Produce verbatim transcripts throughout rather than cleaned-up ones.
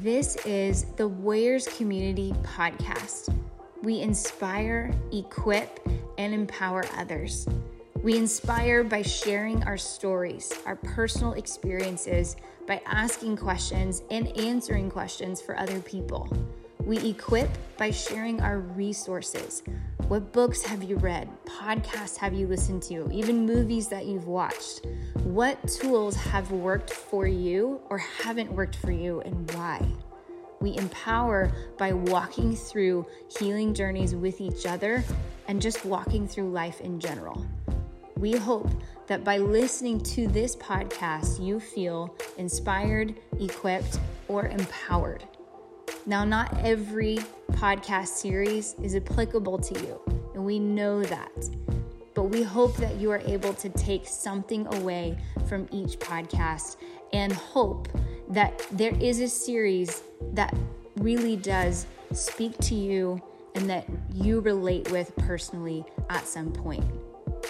This is the Warriors Community Podcast. We inspire, equip, and empower others. We inspire by sharing our stories, our personal experiences, by asking questions and answering questions for other people. We equip by sharing our resources. What books have you read? Podcasts have you listened to? Even movies that you've watched? What tools have worked for you or haven't worked for you, and why? We empower by walking through healing journeys with each other and just walking through life in general. We hope that by listening to this podcast, you feel inspired, equipped, or empowered. Now, not every podcast series is applicable to you, and we know that. But we hope that you are able to take something away from each podcast and hope that there is a series that really does speak to you and that you relate with personally at some point.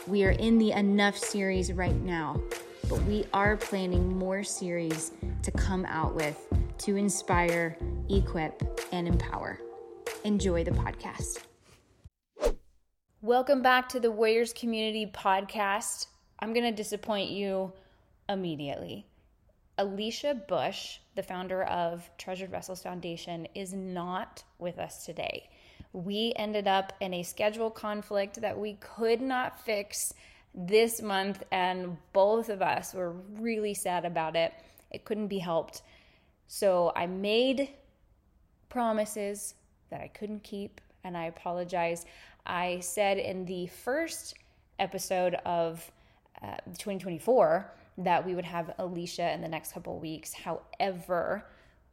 We are in the Enough series right now, but we are planning more series to come out with to inspire, equip, and empower. Enjoy the podcast. Welcome back to the Warriors Community Podcast. I'm going to disappoint you immediately. Alicia Bush, the founder of Treasured Vessels Foundation, is not with us today. We ended up in a schedule conflict that we could not fix this month, and both of us were really sad about it. It couldn't be helped. So I made promises that I couldn't keep, and I apologize. I said in the first episode of uh, twenty twenty-four that we would have Alicia in the next couple weeks. However,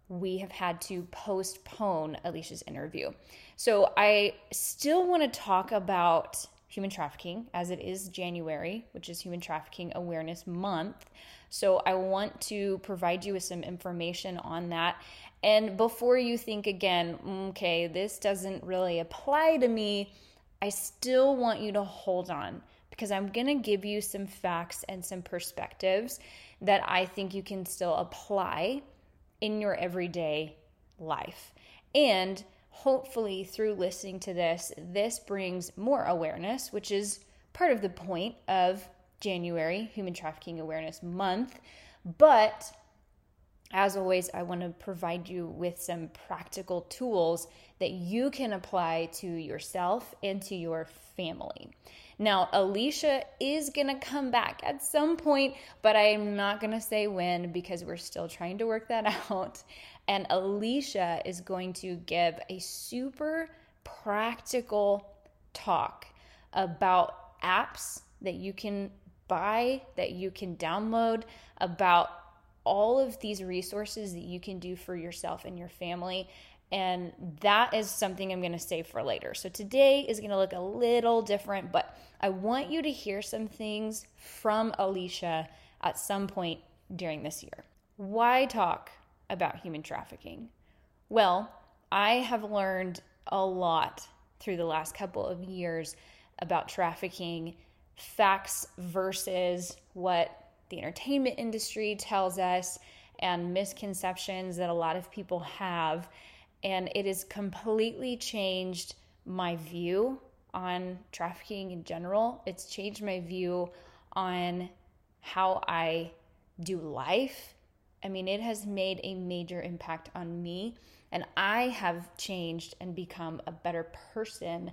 we have had to postpone Alicia's interview. So I still want to talk about human trafficking, as it is January, which is Human Trafficking Awareness Month. So I want to provide you with some information on that. And before you think again, okay, this doesn't really apply to me, I still want you to hold on, because I'm going to give you some facts and some perspectives that I think you can still apply in your everyday life. And hopefully through listening to this, this brings more awareness, which is part of the point of January, Human Trafficking Awareness Month. But as always, I want to provide you with some practical tools that you can apply to yourself and to your family. Now, Alicia is going to come back at some point, but I'm not going to say when, because we're still trying to work that out. And Alicia is going to give a super practical talk about apps that you can buy, that you can download, about all of these resources that you can do for yourself and your family. And that is something I'm going to save for later. So today is going to look a little different, but I want you to hear some things from Alicia at some point during this year. Why talk about human trafficking? Well, I have learned a lot through the last couple of years about trafficking, facts versus what the entertainment industry tells us, and misconceptions that a lot of people have. And it has completely changed my view on trafficking in general. It's changed my view on how I do life. I mean, it has made a major impact on me, and I have changed and become a better person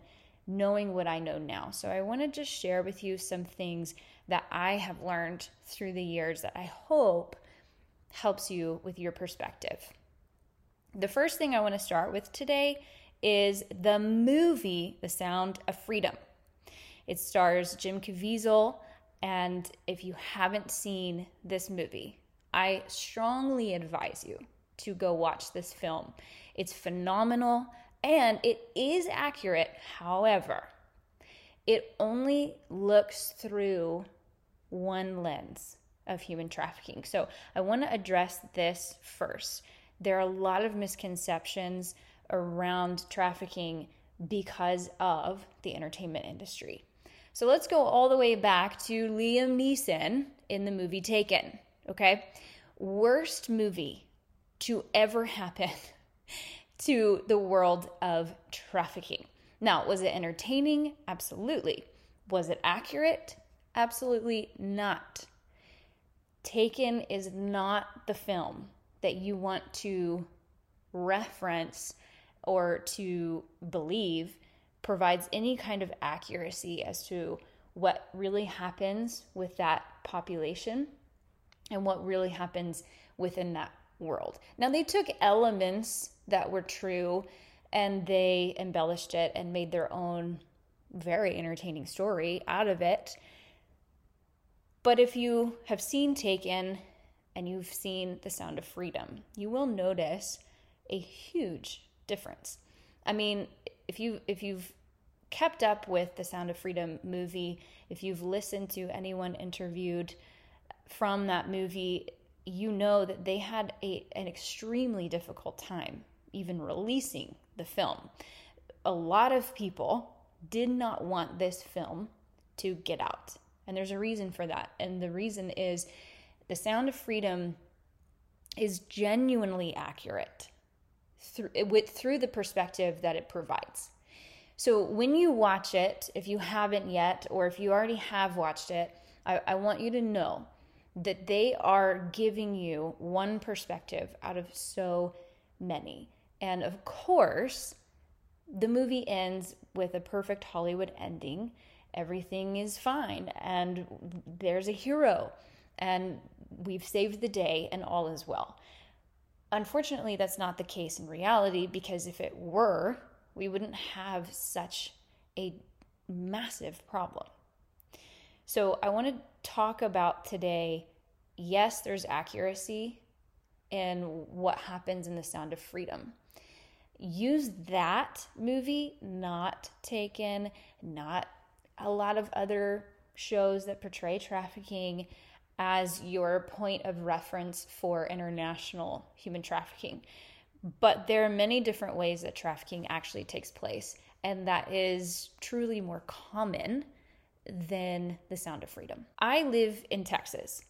knowing what I know now. So I want to just share with you some things that I have learned through the years that I hope helps you with your perspective. The first thing I want to start with today is the movie, The Sound of Freedom. It stars Jim Caviezel, and if you haven't seen this movie, I strongly advise you to go watch this film. It's phenomenal, and it is accurate. However, it only looks through one lens of human trafficking. So I want to address this first. There are a lot of misconceptions around trafficking because of the entertainment industry. So let's go all the way back to Liam Neeson in the movie Taken, okay? Worst movie to ever happen to the world of trafficking. Now, was it entertaining? Absolutely. Was it accurate? Absolutely not. Taken is not the film that you want to reference or to believe provides any kind of accuracy as to what really happens with that population and what really happens within that world. Now, they took elements that were true and they embellished it and made their own very entertaining story out of it. But if you have seen Taken and you've seen The Sound of Freedom, you will notice a huge difference. I mean, if you if you've kept up with The Sound of Freedom movie, if you've listened to anyone interviewed from that movie, you know that they had a an extremely difficult time even releasing the film. A lot of people did not want this film to get out. And there's a reason for that. And the reason is The Sound of Freedom is genuinely accurate through, with, through the perspective that it provides. So when you watch it, if you haven't yet, or if you already have watched it, I, I want you to know that they are giving you one perspective out of so many. And of course, the movie ends with a perfect Hollywood ending. Everything is fine, and there's a hero, and we've saved the day, and all is well. Unfortunately, that's not the case in reality, because if it were, we wouldn't have such a massive problem. So I want to talk about today, yes, there's accuracy in what happens in The Sound of Freedom. Use that movie, not Taken, not a lot of other shows that portray trafficking, as your point of reference for international human trafficking. But there are many different ways that trafficking actually takes place, and that is truly more common than The Sound of Freedom. I live in Texas,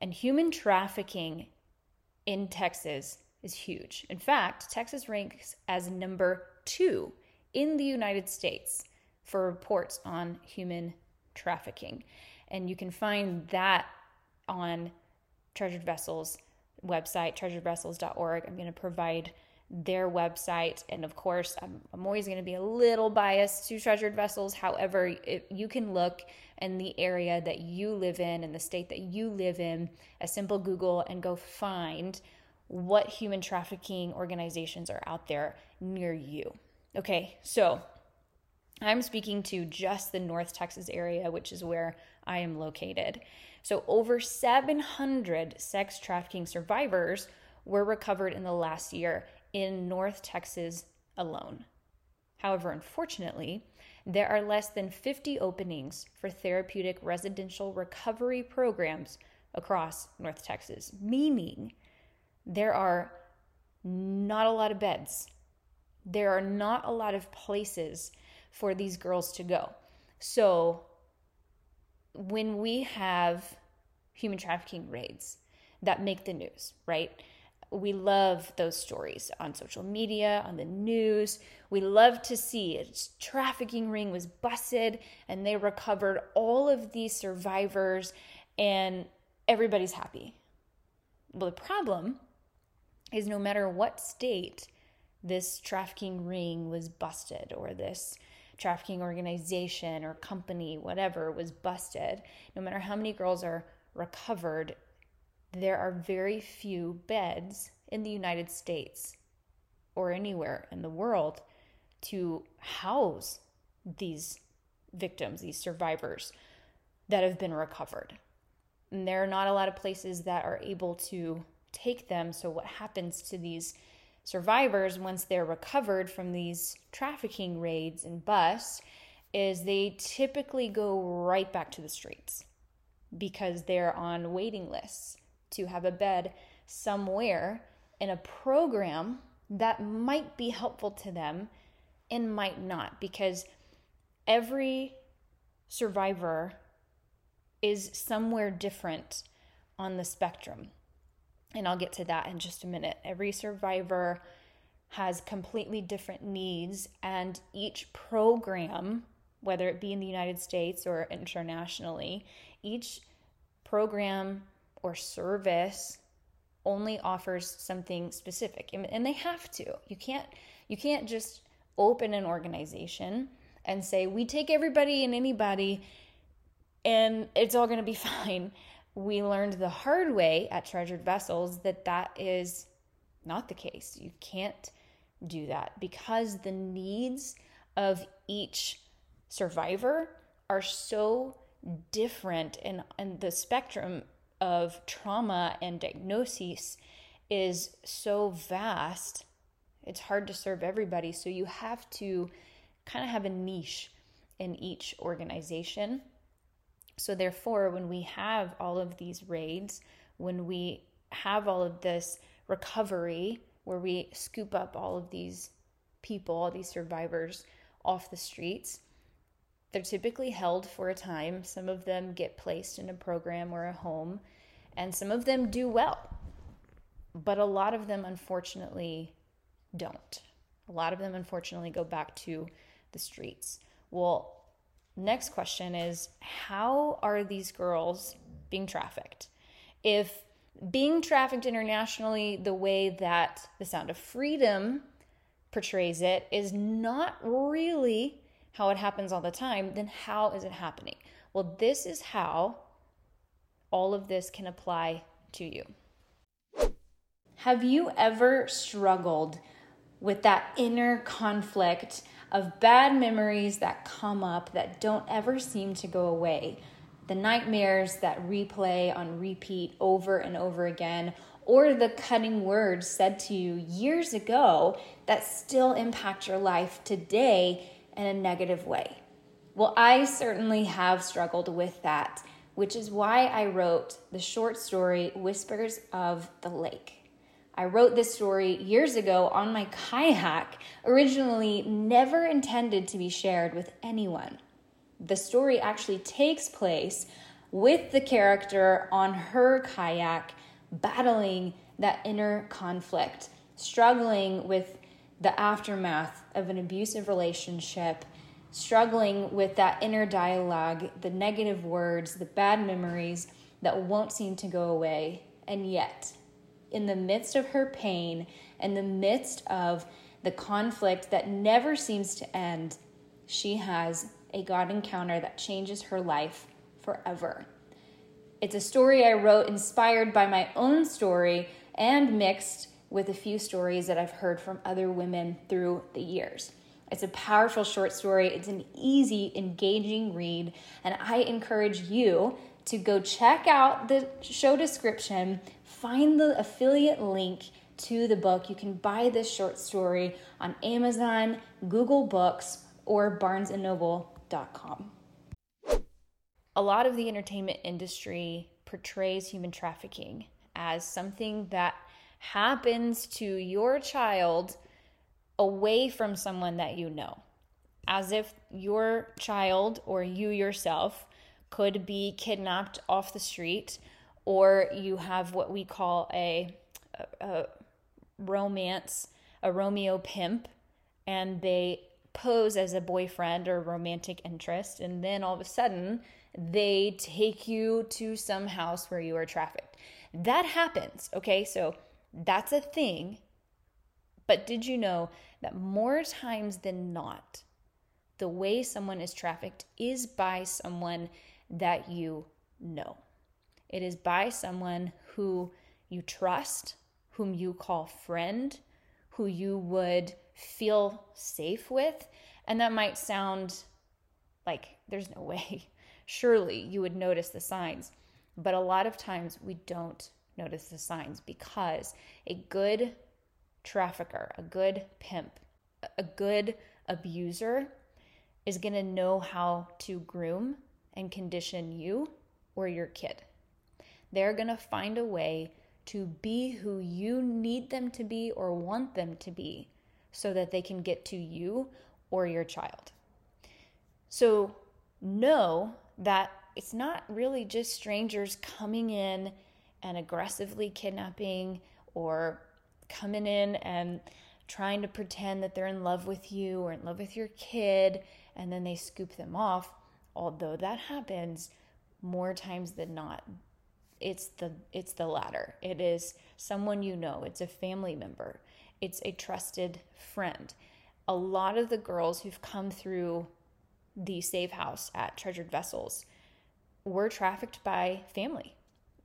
and human trafficking in Texas is huge. In fact, Texas ranks as number two in the United States for reports on human trafficking. And you can find that on Treasured Vessels website, treasured vessels dot org. I'm going to provide their website. And of course, I'm, I'm always going to be a little biased to Treasured Vessels. However, it, you can look in the area that you live in and the state that you live in, a simple Google, and go find what human trafficking organizations are out there near you. Okay, so I'm speaking to just the North Texas area, which is where I am located. So over seven hundred sex trafficking survivors were recovered in the last year in North Texas alone. However, unfortunately, there are less than fifty openings for therapeutic residential recovery programs across North Texas, meaning there are not a lot of beds. There are not a lot of places for these girls to go. So when we have human trafficking raids that make the news, right? We love those stories on social media, on the news. We love to see it. Trafficking ring was busted and they recovered all of these survivors and everybody's happy. Well, the problem is no matter what state this trafficking ring was busted or this trafficking organization or company, whatever, was busted, no matter how many girls are recovered, there are very few beds in the United States or anywhere in the world to house these victims, these survivors that have been recovered. And there are not a lot of places that are able to take them. So what happens to these survivors once they're recovered from these trafficking raids and busts is they typically go right back to the streets because they're on waiting lists to have a bed somewhere in a program that might be helpful to them and might not, because every survivor is somewhere different on the spectrum. And I'll get to that in just a minute. Every survivor has completely different needs, and each program, whether it be in the United States or internationally, each program or service only offers something specific, and they have to. You can't, you can't just open an organization and say, we take everybody and anybody and it's all going to be fine. We learned the hard way at Treasured Vessels that that is not the case. You can't do that because the needs of each survivor are so different, and, and the spectrum of trauma and diagnosis is so vast, it's hard to serve everybody. So you have to kind of have a niche in each organization. So therefore, when we have all of these raids, when we have all of this recovery, where we scoop up all of these people, all these survivors off the streets, they're typically held for a time. Some of them get placed in a program or a home, and some of them do well. But a lot of them, unfortunately, don't. A lot of them, unfortunately, go back to the streets. Well, next question is, how are these girls being trafficked? If being trafficked internationally the way that The Sound of Freedom portrays it is not really how it happens all the time, then how is it happening? Well, this is how all of this can apply to you. Have you ever struggled with that inner conflict of bad memories that come up that don't ever seem to go away? The nightmares that replay on repeat over and over again, or the cutting words said to you years ago that still impact your life today in a negative way. Well, I certainly have struggled with that, which is why I wrote the short story, Whispers of the Lake. I wrote this story years ago on my kayak, originally never intended to be shared with anyone. The story actually takes place with the character on her kayak, battling that inner conflict, struggling with the aftermath of an abusive relationship, struggling with that inner dialogue, the negative words, the bad memories that won't seem to go away. And yet, in the midst of her pain, in the midst of the conflict that never seems to end, she has a God encounter that changes her life forever. It's a story I wrote inspired by my own story and mixed with a few stories that I've heard from other women through the years. It's a powerful short story. It's an easy, engaging read, and I encourage you to go check out the show description, find the affiliate link to the book. You can buy this short story on Amazon, Google Books, or barnes and noble dot com. A lot of the entertainment industry portrays human trafficking as something that happens to your child away from someone that you know, as if your child or you yourself could be kidnapped off the street, or you have what we call a, a, a romance, a Romeo pimp, and they pose as a boyfriend or romantic interest, and then all of a sudden they take you to some house where you are trafficked. That happens, okay? So that's a thing. But did you know that more times than not, the way someone is trafficked is by someone that you know? It is by someone who you trust, whom you call friend, who you would feel safe with. And that might sound like there's no way. Surely you would notice the signs. But a lot of times we don't notice the signs, because a good trafficker, a good pimp, a good abuser is going to know how to groom and condition you or your kid. They're going to find a way to be who you need them to be or want them to be so that they can get to you or your child. So know that it's not really just strangers coming in and aggressively kidnapping or coming in and trying to pretend that they're in love with you or in love with your kid, and then they scoop them off, although that happens more times than not. It's the it's the latter. It is someone you know. It's a family member. It's a trusted friend. A lot of the girls who've come through the safe house at Treasured Vessels were trafficked by family.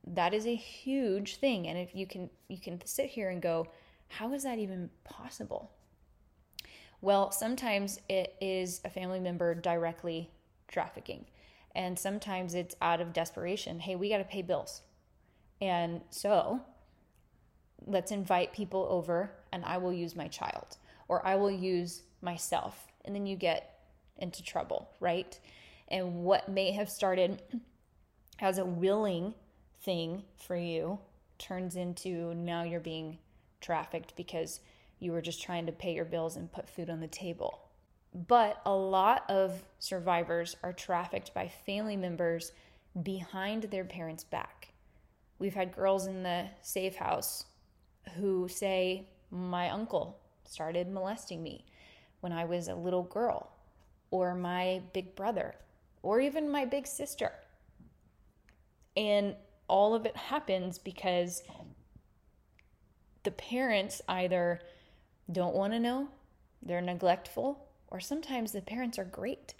That is a huge thing. And if you can you can sit here and go, how is that even possible? Well, sometimes it is a family member directly trafficking. And sometimes it's out of desperation. Hey, we got to pay bills. And so let's invite people over and I will use my child or I will use myself. And then you get into trouble, right? And what may have started as a willing thing for you turns into now you're being trafficked because you were just trying to pay your bills and put food on the table. But a lot of survivors are trafficked by family members behind their parents' back. We've had girls in the safe house who say, my uncle started molesting me when I was a little girl, or my big brother, or even my big sister. And all of it happens because the parents either don't want to know, they're neglectful, or sometimes the parents are great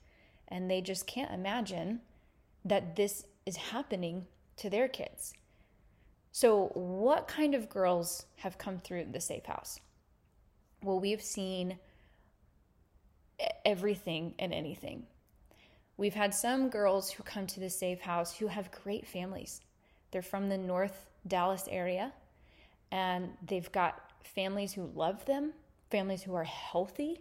and they just can't imagine that this is happening to their kids. So what kind of girls have come through the safe house? Well, we've seen everything and anything. We've had some girls who come to the safe house who have great families. They're from the North Dallas area and they've got families who love them, families who are healthy.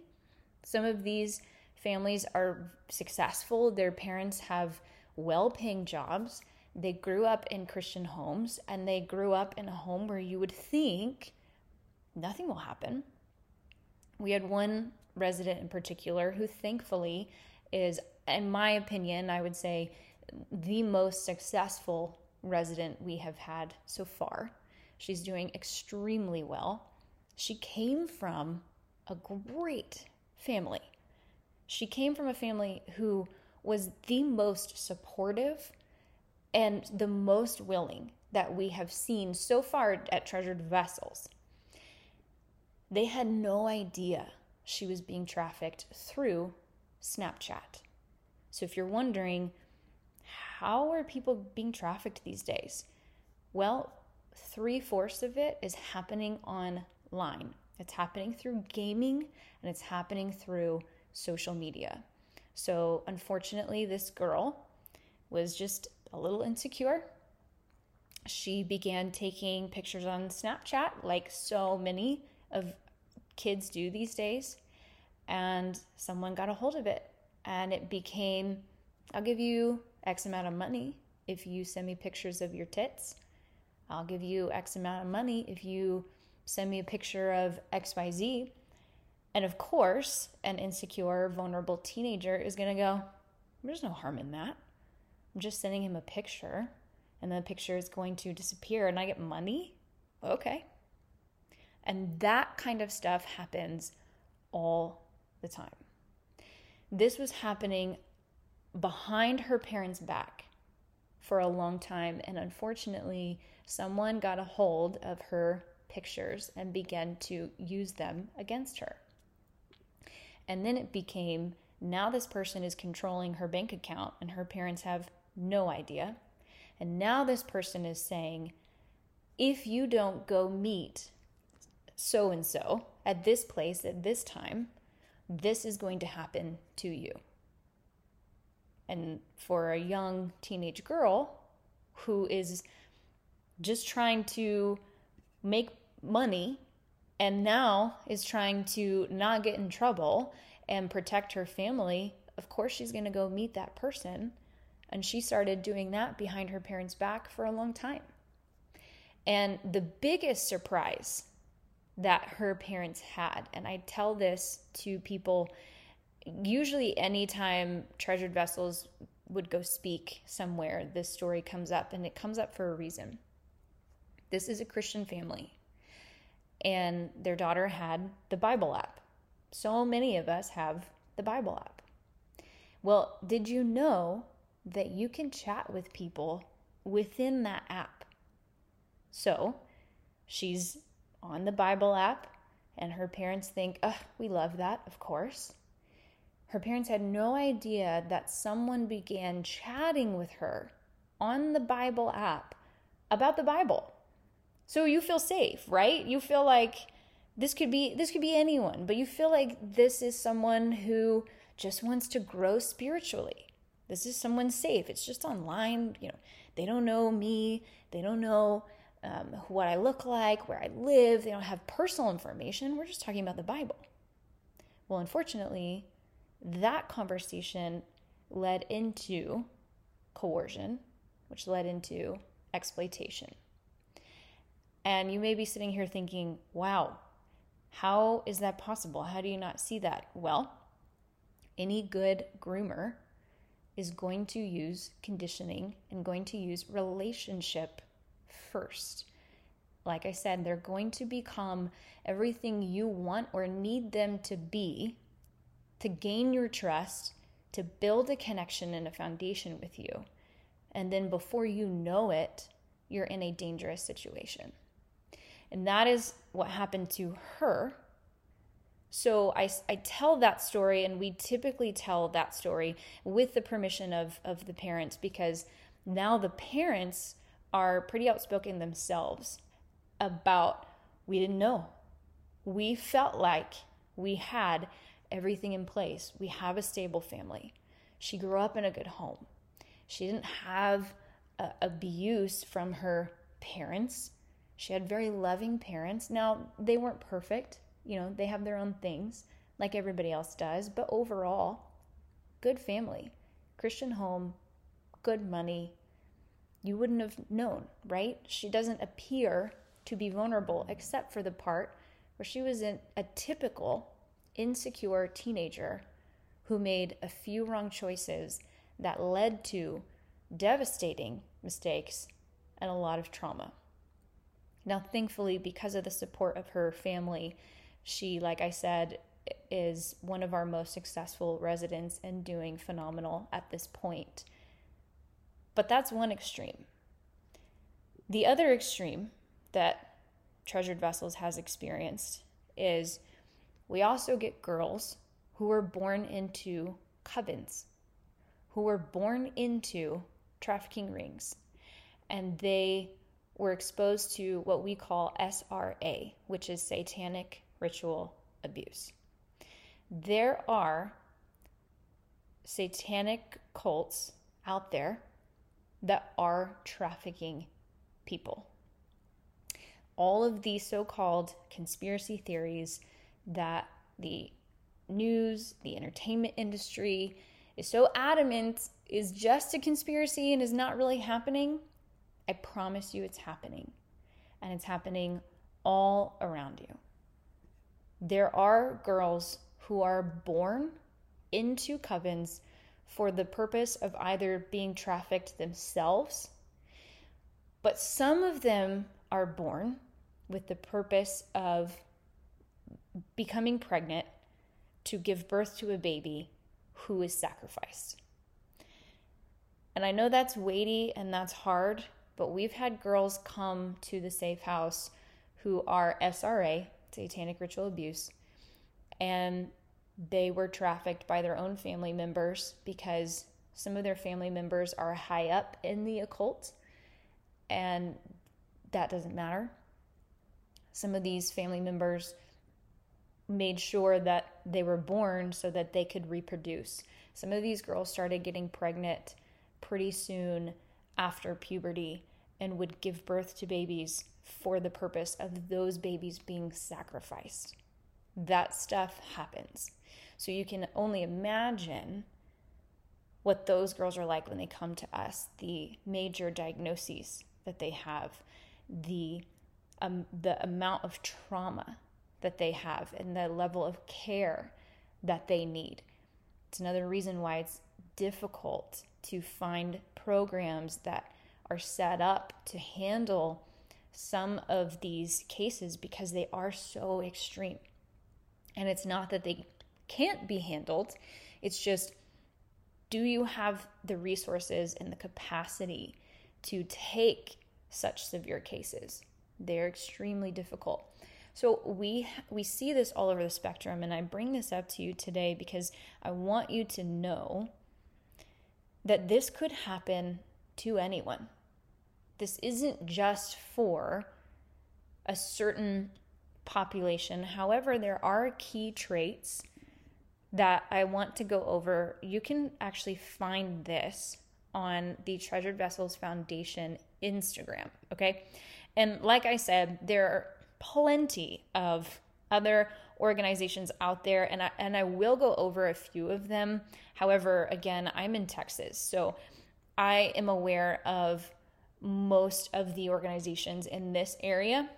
Some of these families are successful. Their parents have well-paying jobs. They grew up in Christian homes, and they grew up in a home where you would think nothing will happen. We had one resident in particular who thankfully is, in my opinion, I would say the most successful resident we have had so far. She's doing extremely well. She came from a great family. She came from a family who was the most supportive and the most willing that we have seen so far at Treasured Vessels. They had no idea she was being trafficked through Snapchat. So if you're wondering, how are people being trafficked these days? Well, three-fourths of it is happening online. It's happening through gaming, and it's happening through social media. So unfortunately, this girl was just a little insecure. She began taking pictures on Snapchat, like so many of kids do these days, and someone got a hold of it, and it became, I'll give you X amount of money if you send me pictures of your tits. I'll give you X amount of money if you send me a picture of X Y Z. And of course, an insecure, vulnerable teenager is going to go, there's no harm in that. I'm just sending him a picture, and the picture is going to disappear and I get money? Okay. And that kind of stuff happens all the time. This was happening behind her parents' back for a long time. And unfortunately, someone got a hold of her pictures and began to use them against her. And then it became, now this person is controlling her bank account and her parents have no idea. And now this person is saying, if you don't go meet so-and-so at this place at this time, this is going to happen to you. And for a young teenage girl who is just trying to make money and now is trying to not get in trouble and protect her family, of course she's going to go meet that person. And she started doing that behind her parents' back for a long time. And the biggest surprise that her parents had, and I tell this to people usually anytime Treasured Vessels would go speak somewhere, this story comes up, and it comes up for a reason. This is a Christian family. And their daughter had the Bible app. So many of us have the Bible app. Well, did you know that you can chat with people within that app? So she's on the Bible app, and her parents think, oh, we love that, of course. Her parents had no idea that someone began chatting with her on the Bible app about the Bible. So you feel safe, right? You feel like this could be this could be anyone, but you feel like this is someone who just wants to grow spiritually. This is someone safe. It's just online. You know, they don't know me. They don't know um, what I look like, where I live. They don't have personal information. We're just talking about the Bible. Well, unfortunately, that conversation led into coercion, which led into exploitation. And you may be sitting here thinking, wow, how is that possible? How do you not see that? Well, any good groomer is going to use conditioning and going to use relationship first. Like I said, they're going to become everything you want or need them to be to gain your trust, to build a connection and a foundation with you. And then before you know it, you're in a dangerous situation. And that is what happened to her. So I, I tell that story, and we typically tell that story with the permission of, of the parents, because now the parents are pretty outspoken themselves about, we didn't know. We felt like we had everything in place. We have a stable family. She grew up in a good home. She didn't have uh, abuse from her parents. She had very loving parents. Now, they weren't perfect. You know, they have their own things like everybody else does. But overall, good family, Christian home, good money. You wouldn't have known, right? She doesn't appear to be vulnerable except for the part where she was in a typical insecure teenager who made a few wrong choices that led to devastating mistakes and a lot of trauma. Now, thankfully, because of the support of her family, she, like I said, is one of our most successful residents and doing phenomenal at this point. But that's one extreme. The other extreme that Treasured Vessels has experienced is we also get girls who were born into covens, who were born into trafficking rings, and they were exposed to what we call S R A, which is satanic ritual abuse. There are satanic cults out there that are trafficking people. All of these so-called conspiracy theories that the news, the entertainment industry is so adamant is just a conspiracy and is not really happening, I promise you it's happening. And it's happening all around you. There are girls who are born into covens for the purpose of either being trafficked themselves, but some of them are born with the purpose of becoming pregnant to give birth to a baby who is sacrificed. And I know that's weighty and that's hard, but we've had girls come to the safe house who are S R A, satanic ritual abuse, and they were trafficked by their own family members because some of their family members are high up in the occult, and that doesn't matter. Some of these family members made sure that they were born so that they could reproduce. Some of these girls started getting pregnant pretty soon after puberty and would give birth to babies for the purpose of those babies being sacrificed. That stuff happens. So you can only imagine what those girls are like when they come to us, the major diagnoses that they have, the um, the amount of trauma that they have, and the level of care that they need. It's another reason why it's difficult to find programs that are set up to handle some of these cases because they are so extreme. And it's not that they can't be handled. It's just, do you have the resources and the capacity to take such severe cases? They're extremely difficult. So we we see this all over the spectrum, and I bring this up to you today because I want you to know that this could happen to anyone. This isn't just for a certain population. However, there are key traits that I want to go over. You can actually find this on the Treasured Vessels Foundation Instagram, okay? And like I said, there are plenty of other organizations out there, and I, and I will go over a few of them. However, again, I'm in Texas, so I am aware of most of the organizations in this area,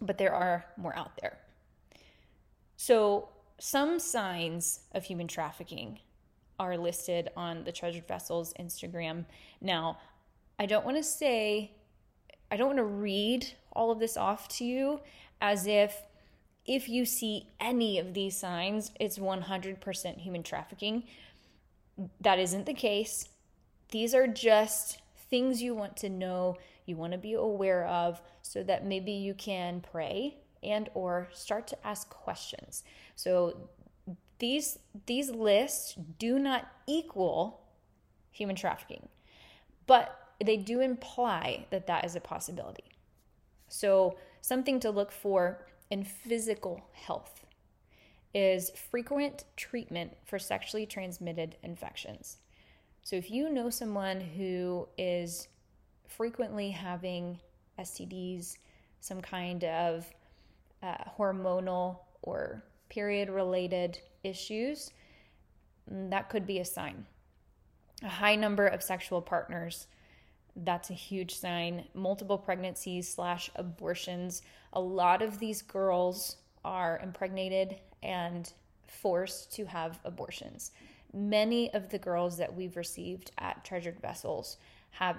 but there are more out there. So some signs of human trafficking are listed on the Treasured Vessels Instagram. Now, I don't want to say, I don't want to read all of this off to you as if if you see any of these signs, it's one hundred percent human trafficking. That isn't the case. These are just things you want to know, you want to be aware of, so that maybe you can pray and or start to ask questions. So these these lists do not equal human trafficking, but they do imply that that is a possibility. So something to look for in physical health is frequent treatment for sexually transmitted infections. So if you know someone who is frequently having S T Ds, some kind of uh, hormonal or period-related issues, that could be a sign. A high number of sexual partners, that's a huge sign. Multiple pregnancies slash abortions. A lot of these girls are impregnated and forced to have abortions. Many of the girls that we've received at Treasured Vessels have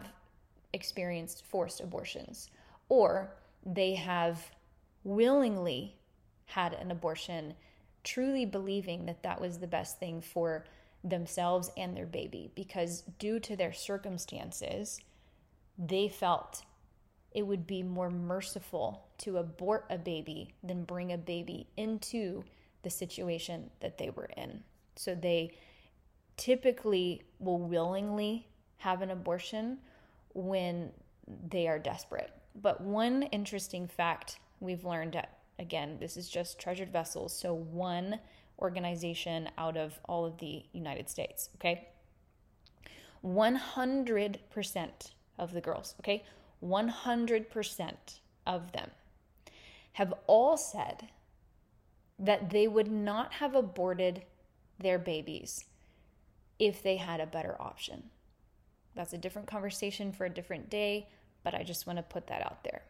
experienced forced abortions, or they have willingly had an abortion, truly believing that that was the best thing for themselves and their baby, because due to their circumstances, they felt it would be more merciful to abort a baby than bring a baby into the situation that they were in. So they typically will willingly have an abortion when they are desperate. But one interesting fact we've learned, at, again, this is just Treasured Vessels, so one organization out of all of the United States, okay? one hundred percent of the girls, okay, one hundred percent of them have all said that they would not have aborted their babies if they had a better option. That's a different conversation for a different day, but I just want to put that out there.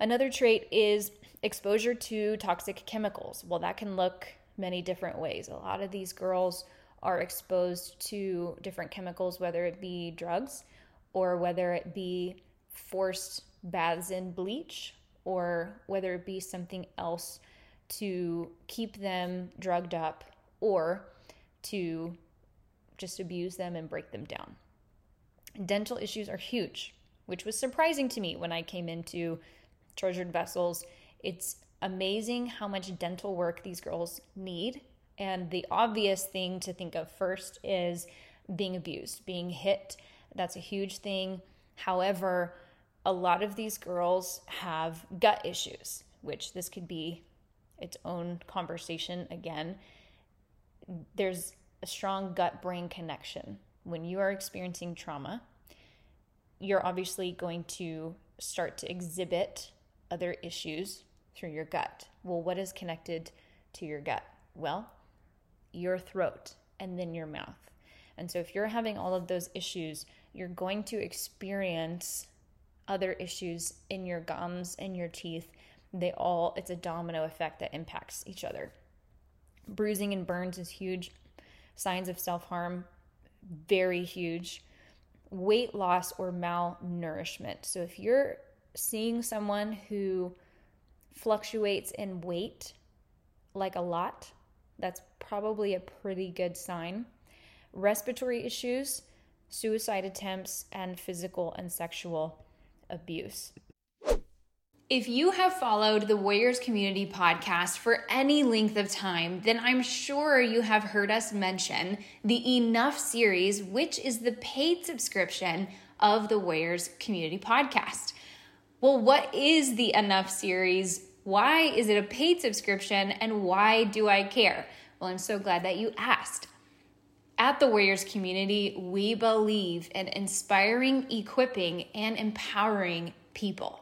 Another trait is exposure to toxic chemicals. Well, that can look many different ways. A lot of these girls are exposed to different chemicals, whether it be drugs, or whether it be forced baths in bleach, or whether it be something else to keep them drugged up or to just abuse them and break them down. Dental issues are huge, which was surprising to me when I came into Treasured Vessels. It's amazing how much dental work these girls need. And the obvious thing to think of first is being abused, being hit. That's a huge thing. However, a lot of these girls have gut issues, which this could be its own conversation again. There's a strong gut-brain connection. When you are experiencing trauma, you're obviously going to start to exhibit other issues through your gut. Well, what is connected to your gut? Well, your throat and then your mouth. And so if you're having all of those issues, you're going to experience other issues in your gums and your teeth. They all, it's a domino effect that impacts each other. Bruising and burns is huge. Signs of self-harm, very huge. Weight loss or malnourishment. So if you're seeing someone who fluctuates in weight, like a lot, that's probably a pretty good sign. Respiratory issues, suicide attempts, and physical and sexual abuse. If you have followed the Warriors Community Podcast for any length of time, then I'm sure you have heard us mention the Enough series, which is the paid subscription of the Warriors Community Podcast. Well, what is the Enough series? Why is it a paid subscription, and why do I care? Well, I'm so glad that you asked. At the Warriors Community, we believe in inspiring, equipping, and empowering people.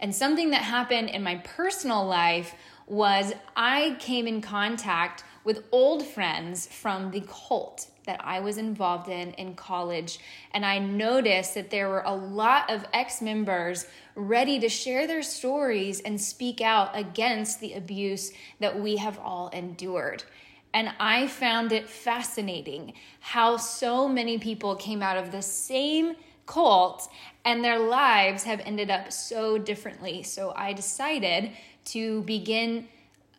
And something that happened in my personal life was I came in contact with old friends from the cult that I was involved in in college. And I noticed that there were a lot of ex-members ready to share their stories and speak out against the abuse that we have all endured. And I found it fascinating how so many people came out of the same cult and their lives have ended up so differently. So I decided to begin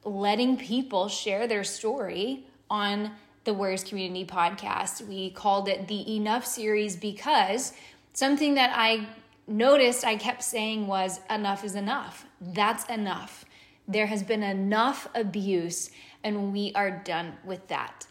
letting people share their story on the Warriors Community Podcast. We called it the Enough series because something that I noticed I kept saying was enough is enough. That's enough. There has been enough abuse and we are done with that.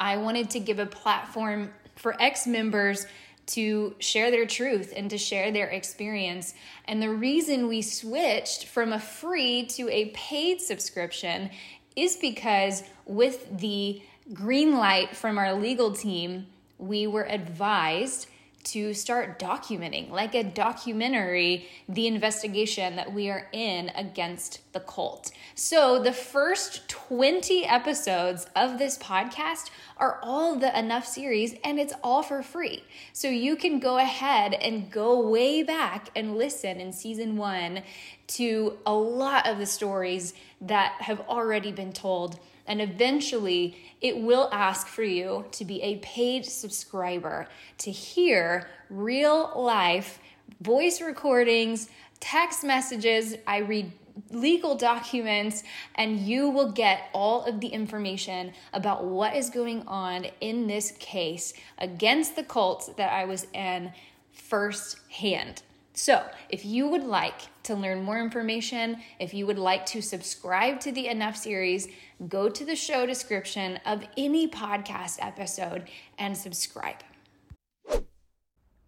I wanted to give a platform for ex-members to share their truth and to share their experience. And the reason we switched from a free to a paid subscription is because with the green light from our legal team, we were advised to start documenting, like a documentary, the investigation that we are in against the cult. So the first twenty episodes of this podcast are all the Enough series, and it's all for free. So you can go ahead and go way back and listen in season one to a lot of the stories that have already been told. And eventually, it will ask for you to be a paid subscriber to hear real life voice recordings, text messages. I read legal documents, and you will get all of the information about what is going on in this case against the cult that I was in firsthand. So if you would like to learn more information, if you would like to subscribe to the Enough series, go to the show description of any podcast episode and subscribe.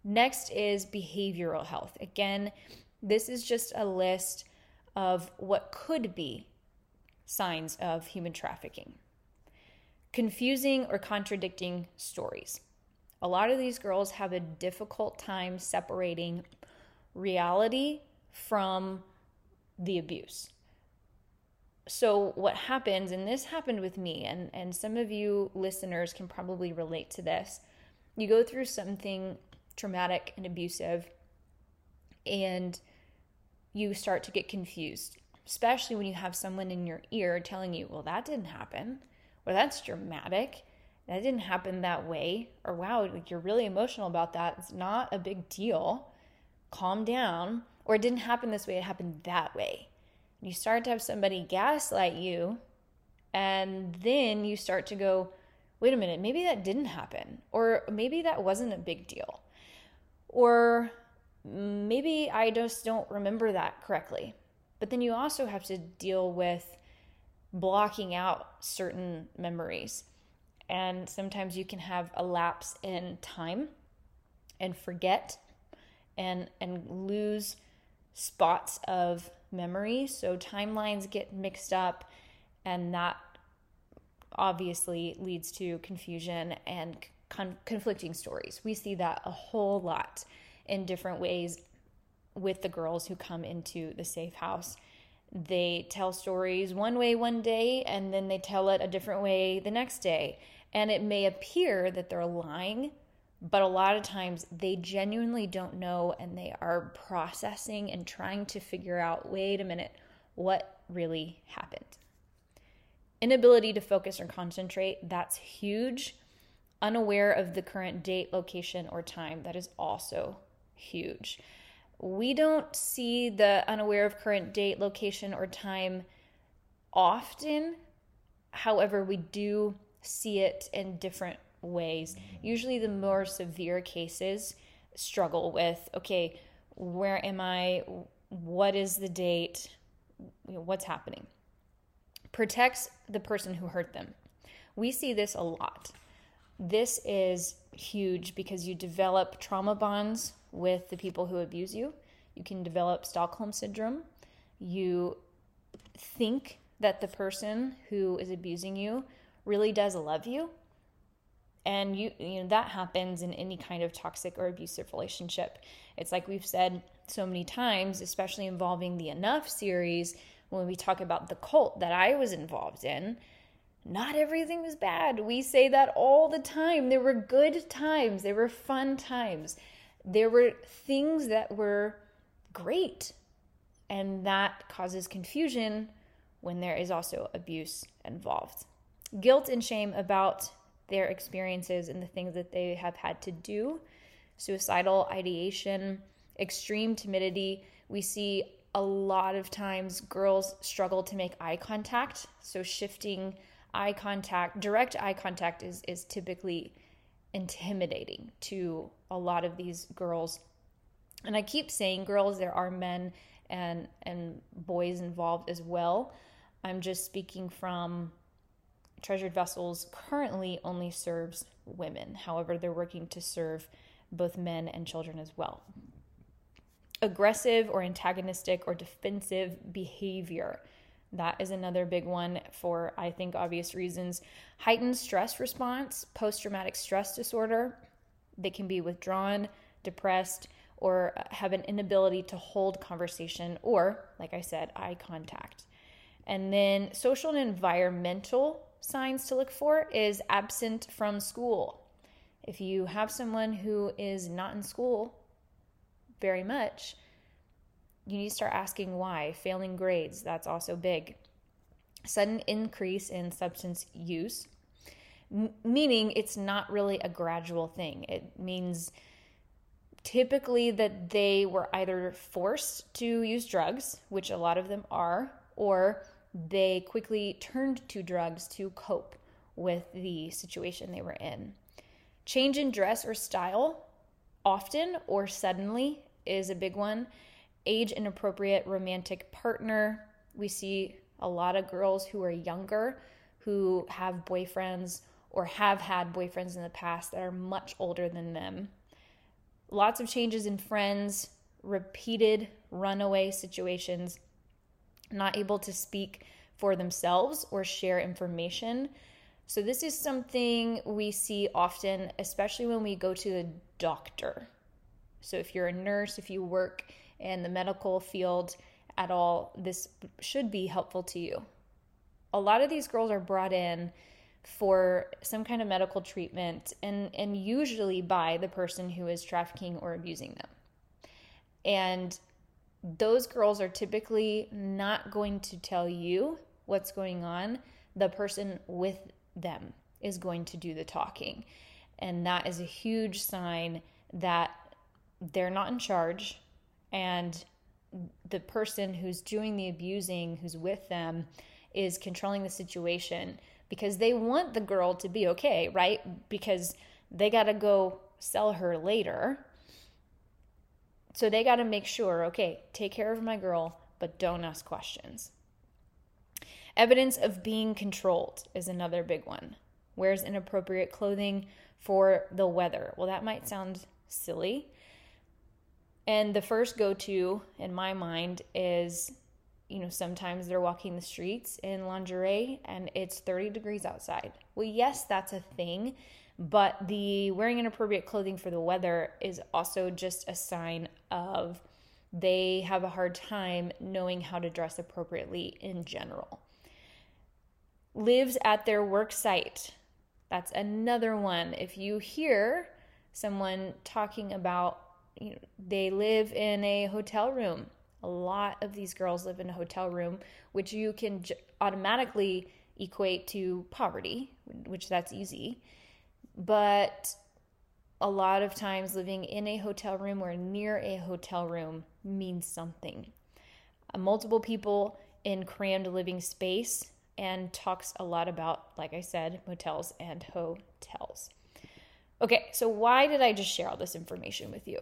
Next is behavioral health. Again, this is just a list of what could be signs of human trafficking. Confusing or contradicting stories. A lot of these girls have a difficult time separating reality from the abuse. So what happens, and this happened with me, and, and some of you listeners can probably relate to this, you go through something traumatic and abusive, and you start to get confused, especially when you have someone in your ear telling you, well, that didn't happen, or that's dramatic, that didn't happen that way, or wow, like you're really emotional about that, it's not a big deal. Calm down, or it didn't happen this way, it happened that way. You start to have somebody gaslight you, and then you start to go, wait a minute, maybe that didn't happen, or maybe that wasn't a big deal, or maybe I just don't remember that correctly. But then you also have to deal with blocking out certain memories, and sometimes you can have a lapse in time and forget and and lose spots of memory. So timelines get mixed up, and that obviously leads to confusion and con- conflicting stories. We see that a whole lot in different ways with the girls who come into the safe house. They tell stories one way one day, and then they tell it a different way the next day. And it may appear that they're lying, but a lot of times they genuinely don't know, and they are processing and trying to figure out, wait a minute, what really happened? Inability to focus or concentrate, that's huge. Unaware of the current date, location, or time, that is also huge. we don't see the unaware of current date, location, or time often. However, we do see it in different ways. Usually the more severe cases struggle with, okay, where am I? What is the date? You know, what's happening? Protects the person who hurt them. We see this a lot. This is huge because you develop trauma bonds with the people who abuse you. You can develop Stockholm syndrome. You think that the person who is abusing you really does love you. And you, you know, that happens in any kind of toxic or abusive relationship. It's like we've said so many times, especially involving the Enough series, when we talk about the cult that I was involved in, not everything was bad. We say that all the time. There were good times. There were fun times. There were things that were great. And that causes confusion when there is also abuse involved. Guilt and shame about their experiences and the things that they have had to do. Suicidal ideation, extreme timidity. We see a lot of times girls struggle to make eye contact. So shifting eye contact, direct eye contact is, is typically intimidating to a lot of these girls. And I keep saying girls, there are men and and boys involved as well. I'm just speaking from Treasured Vessels currently only serves women. However, they're working to serve both men and children as well. Aggressive or antagonistic or defensive behavior. That is another big one for, I think, obvious reasons. Heightened stress response, post-traumatic stress disorder. They can be withdrawn, depressed, or have an inability to hold conversation or, like I said, eye contact. And then social and environmental signs to look for is absent from school. If you have someone who is not in school very much, you need to start asking why. Failing grades, that's also big. Sudden increase in substance use, m- meaning it's not really a gradual thing. It means typically that they were either forced to use drugs, which a lot of them are, or they quickly turned to drugs to cope with the situation they were in. Change in dress or style, often or suddenly, is a big one. Age inappropriate romantic partner. We see a lot of girls who are younger who have boyfriends or have had boyfriends in the past that are much older than them. Lots of changes in friends, repeated runaway situations, not able to speak for themselves or share information. So this is something we see often, especially when we go to the doctor. So if you're a nurse, if you work in the medical field at all, this should be helpful to you. A lot of these girls are brought in for some kind of medical treatment and, and usually by the person who is trafficking or abusing them. And those girls are typically not going to tell you what's going on. The person with them is going to do the talking. And that is a huge sign that they're not in charge. And the person who's doing the abusing, who's with them, is controlling the situation because they want the girl to be okay, right? Because they got to go sell her later. So they got to make sure, okay, take care of my girl, but don't ask questions. Evidence of being controlled is another big one. Wears inappropriate clothing for the weather. Well, that might sound silly. And the first go-to in my mind is, you know, sometimes they're walking the streets in lingerie and it's thirty degrees outside. Well, yes, that's a thing. But the wearing inappropriate clothing for the weather is also just a sign of they have a hard time knowing how to dress appropriately in general. Lives at their work site. That's another one. If you hear someone talking about, you know, they live in a hotel room. A lot of these girls live in a hotel room, which you can j- automatically equate to poverty, which that's easy. But a lot of times living in a hotel room or near a hotel room means something. Multiple people in crammed living space, and talks a lot about, like I said, motels and hotels. Okay, so why did I just share all this information with you?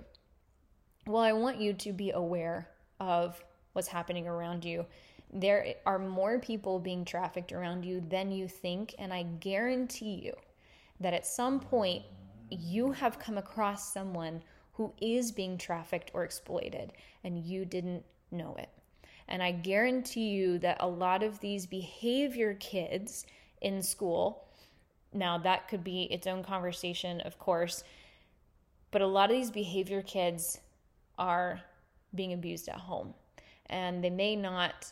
Well, I want you to be aware of what's happening around you. There are more people being trafficked around you than you think, and I guarantee you that at some point you have come across someone who is being trafficked or exploited, and you didn't know it. And I guarantee you that a lot of these behavior kids in school, now that could be its own conversation, of course, but a lot of these behavior kids are being abused at home. And they may not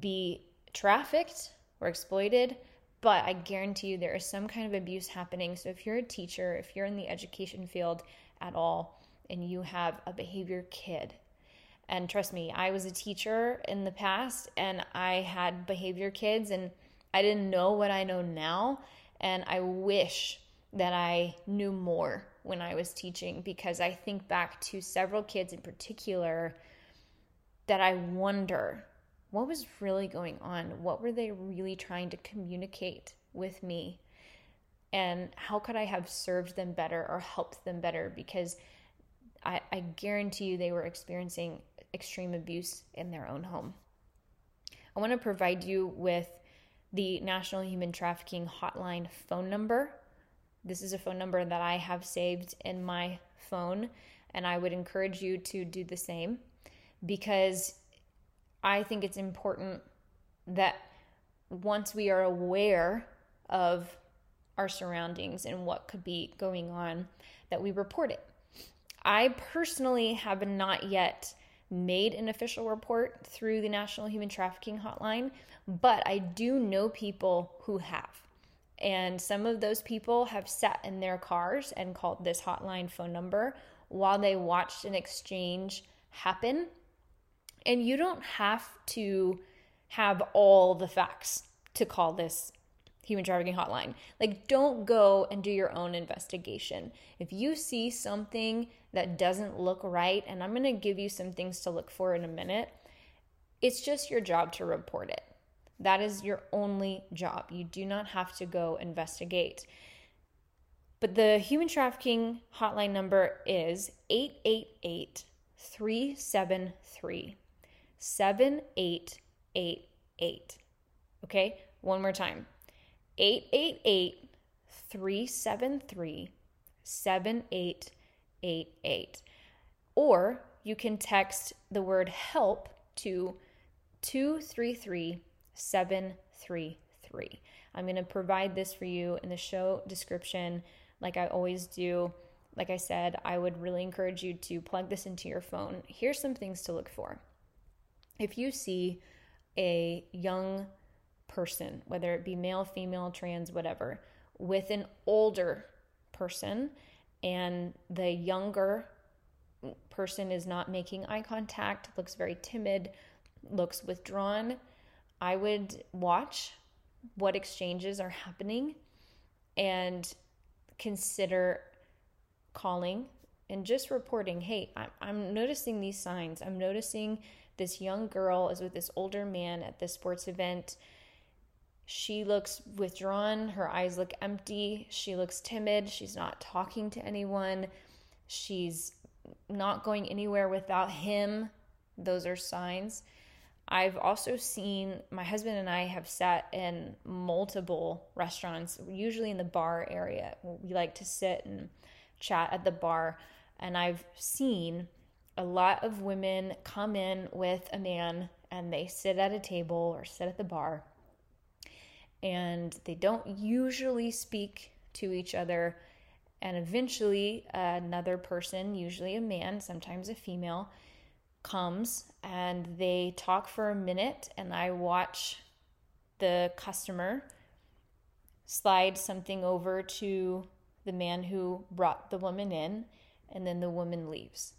be trafficked or exploited, but I guarantee you there is some kind of abuse happening. So if you're a teacher, if you're in the education field at all, and you have a behavior kid, and trust me, I was a teacher in the past, and I had behavior kids, and I didn't know what I know now. And I wish that I knew more when I was teaching, because I think back to several kids in particular that I wonder, what was really going on? What were they really trying to communicate with me? And how could I have served them better or helped them better? Because I, I guarantee you they were experiencing extreme abuse in their own home. I want to provide you with the National Human Trafficking Hotline phone number. This is a phone number that I have saved in my phone, and I would encourage you to do the same, because I think it's important that once we are aware of our surroundings and what could be going on, that we report it. I personally have not yet made an official report through the National Human Trafficking Hotline, but I do know people who have. And some of those people have sat in their cars and called this hotline phone number while they watched an exchange happen. And you don't have to have all the facts to call this Human Trafficking Hotline. Like, don't go and do your own investigation. If you see something that doesn't look right, and I'm going to give you some things to look for in a minute, it's just your job to report it. That is your only job. You do not have to go investigate. But the Human Trafficking Hotline number is eight eight eight, three seven three, seven eight eight eight. Okay, one more time. eight eight eight, three seven three, seven eight eight eight. Or you can text the word HELP to two three three, seven three three. I'm going to provide this for you in the show description like I always do. Like I said, I would really encourage you to plug this into your phone. Here's some things to look for. If you see a young person, whether it be male, female, trans, whatever, with an older person, and the younger person is not making eye contact, looks very timid, looks withdrawn, I would watch what exchanges are happening and consider calling and just reporting, hey, I'm, I'm noticing these signs. I'm noticing this young girl is with this older man at this sports event. She looks withdrawn, her eyes look empty, she looks timid, she's not talking to anyone, she's not going anywhere without him. Those are signs. I've also seen, my husband and I have sat in multiple restaurants, usually in the bar area. We like to sit and chat at the bar, and I've seen a lot of women come in with a man, and they sit at a table or sit at the bar, and they don't usually speak to each other, and eventually another person, usually a man, sometimes a female, comes and they talk for a minute, and I watch the customer slide something over to the man who brought the woman in, and then the woman leaves.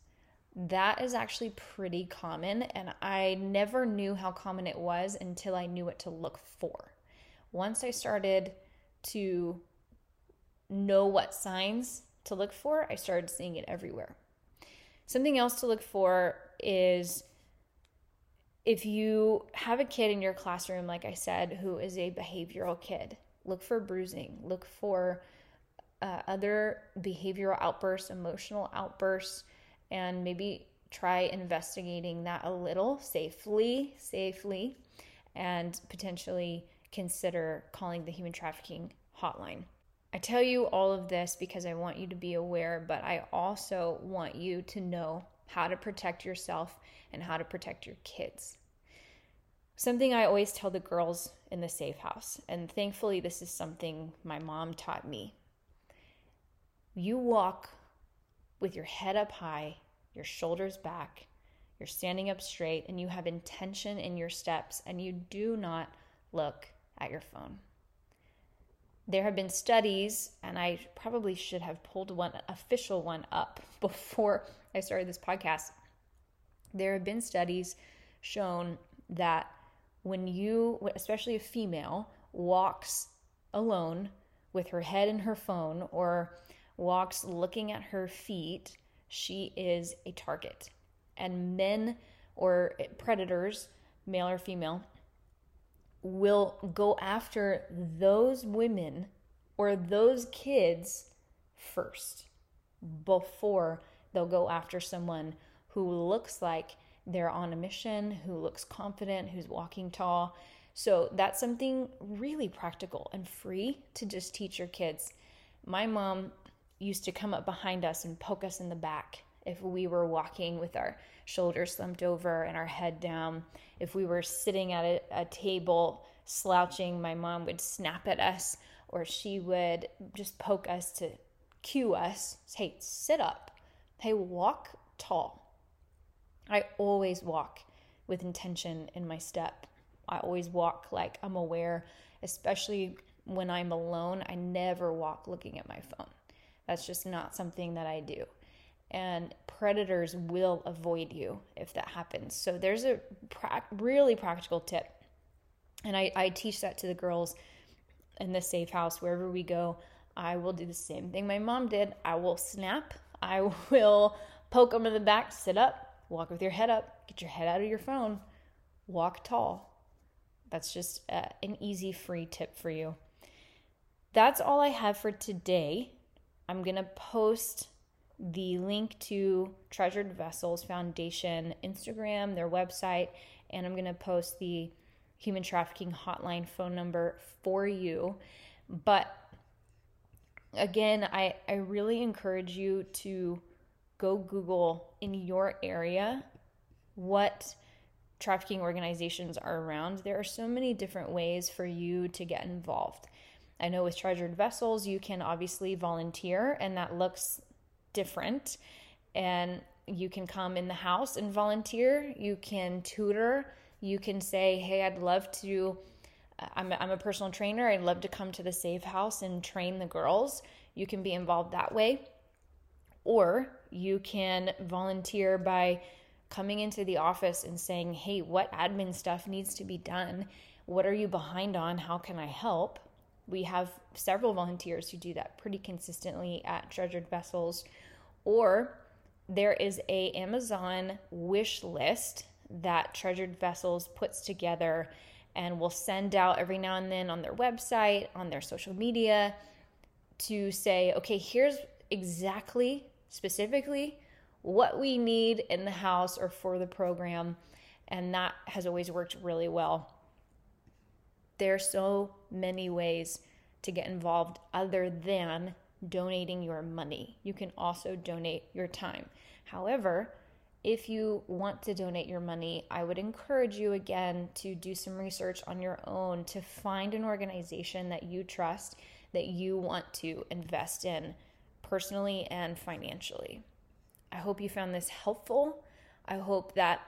That is actually pretty common, and I never knew how common it was until I knew what to look for. Once I started to know what signs to look for, I started seeing it everywhere. Something else to look for is if you have a kid in your classroom, like I said, who is a behavioral kid, look for bruising, look for uh, other behavioral outbursts, emotional outbursts, and maybe try investigating that a little safely, safely, and potentially consider calling the human trafficking hotline. I tell you all of this because I want you to be aware, but I also want you to know how to protect yourself and how to protect your kids. Something I always tell the girls in the safe house, and thankfully this is something my mom taught me. You walk with your head up high, your shoulders back, you're standing up straight, and you have intention in your steps, and you do not look at your phone. There have been studies, and I probably should have pulled one official one up before I started this podcast. There have been studies shown that when you, especially a female, walks alone with her head in her phone or walks looking at her feet, she is a target. And men or predators, male or female, will go after those women or those kids first before they'll go after someone who looks like they're on a mission, who looks confident, who's walking tall. So that's something really practical and free to just teach your kids. My mom used to come up behind us and poke us in the back if we were walking with our shoulders slumped over and our head down. If we were sitting at a, a table slouching, my mom would snap at us, or she would just poke us to cue us. Hey, sit up. Hey, walk tall. I always walk with intention in my step. I always walk like I'm aware, especially when I'm alone. I never walk looking at my phone. That's just not something that I do. And predators will avoid you if that happens. So there's a pra- really practical tip. And I, I teach that to the girls in the safe house. Wherever we go, I will do the same thing my mom did. I will snap. I will poke them in the back. Sit up. Walk with your head up. Get your head out of your phone. Walk tall. That's just uh, an easy, free tip for you. That's all I have for today. I'm going to post the link to Treasured Vessels Foundation Instagram, their website, and I'm going to post the human trafficking hotline phone number for you. But again, I, I really encourage you to go Google in your area what trafficking organizations are around. There are so many different ways for you to get involved. I know with Treasured Vessels, you can obviously volunteer, and that looks different. And you can come in the house and volunteer. You can tutor. You can say, hey, I'd love to, I'm a, I'm a personal trainer. I'd love to come to the safe house and train the girls. You can be involved that way. Or you can volunteer by coming into the office and saying, hey, what admin stuff needs to be done? What are you behind on? How can I help? We have several volunteers who do that pretty consistently at Treasured Vessels. Or there is a Amazon wish list that Treasured Vessels puts together and will send out every now and then on their website, on their social media, to say, okay, here's exactly, specifically, what we need in the house or for the program. And that has always worked really well. There are so many ways to get involved other than donating your money. You can also donate your time. However, if you want to donate your money, I would encourage you again to do some research on your own to find an organization that you trust, that you want to invest in personally and financially. I hope you found this helpful. I hope that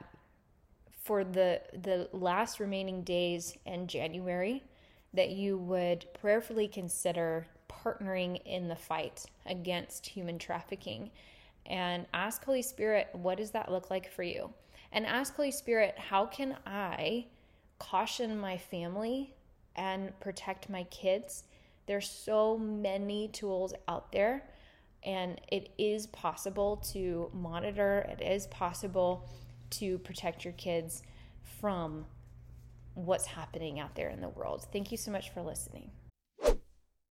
for the the last remaining days in January, that you would prayerfully consider partnering in the fight against human trafficking, and ask Holy Spirit, what does that look like for you? And ask Holy Spirit, how can I caution my family and protect my kids? There's so many tools out there. And it is possible to monitor. It is possible to protect your kids from what's happening out there in the world. Thank you so much for listening.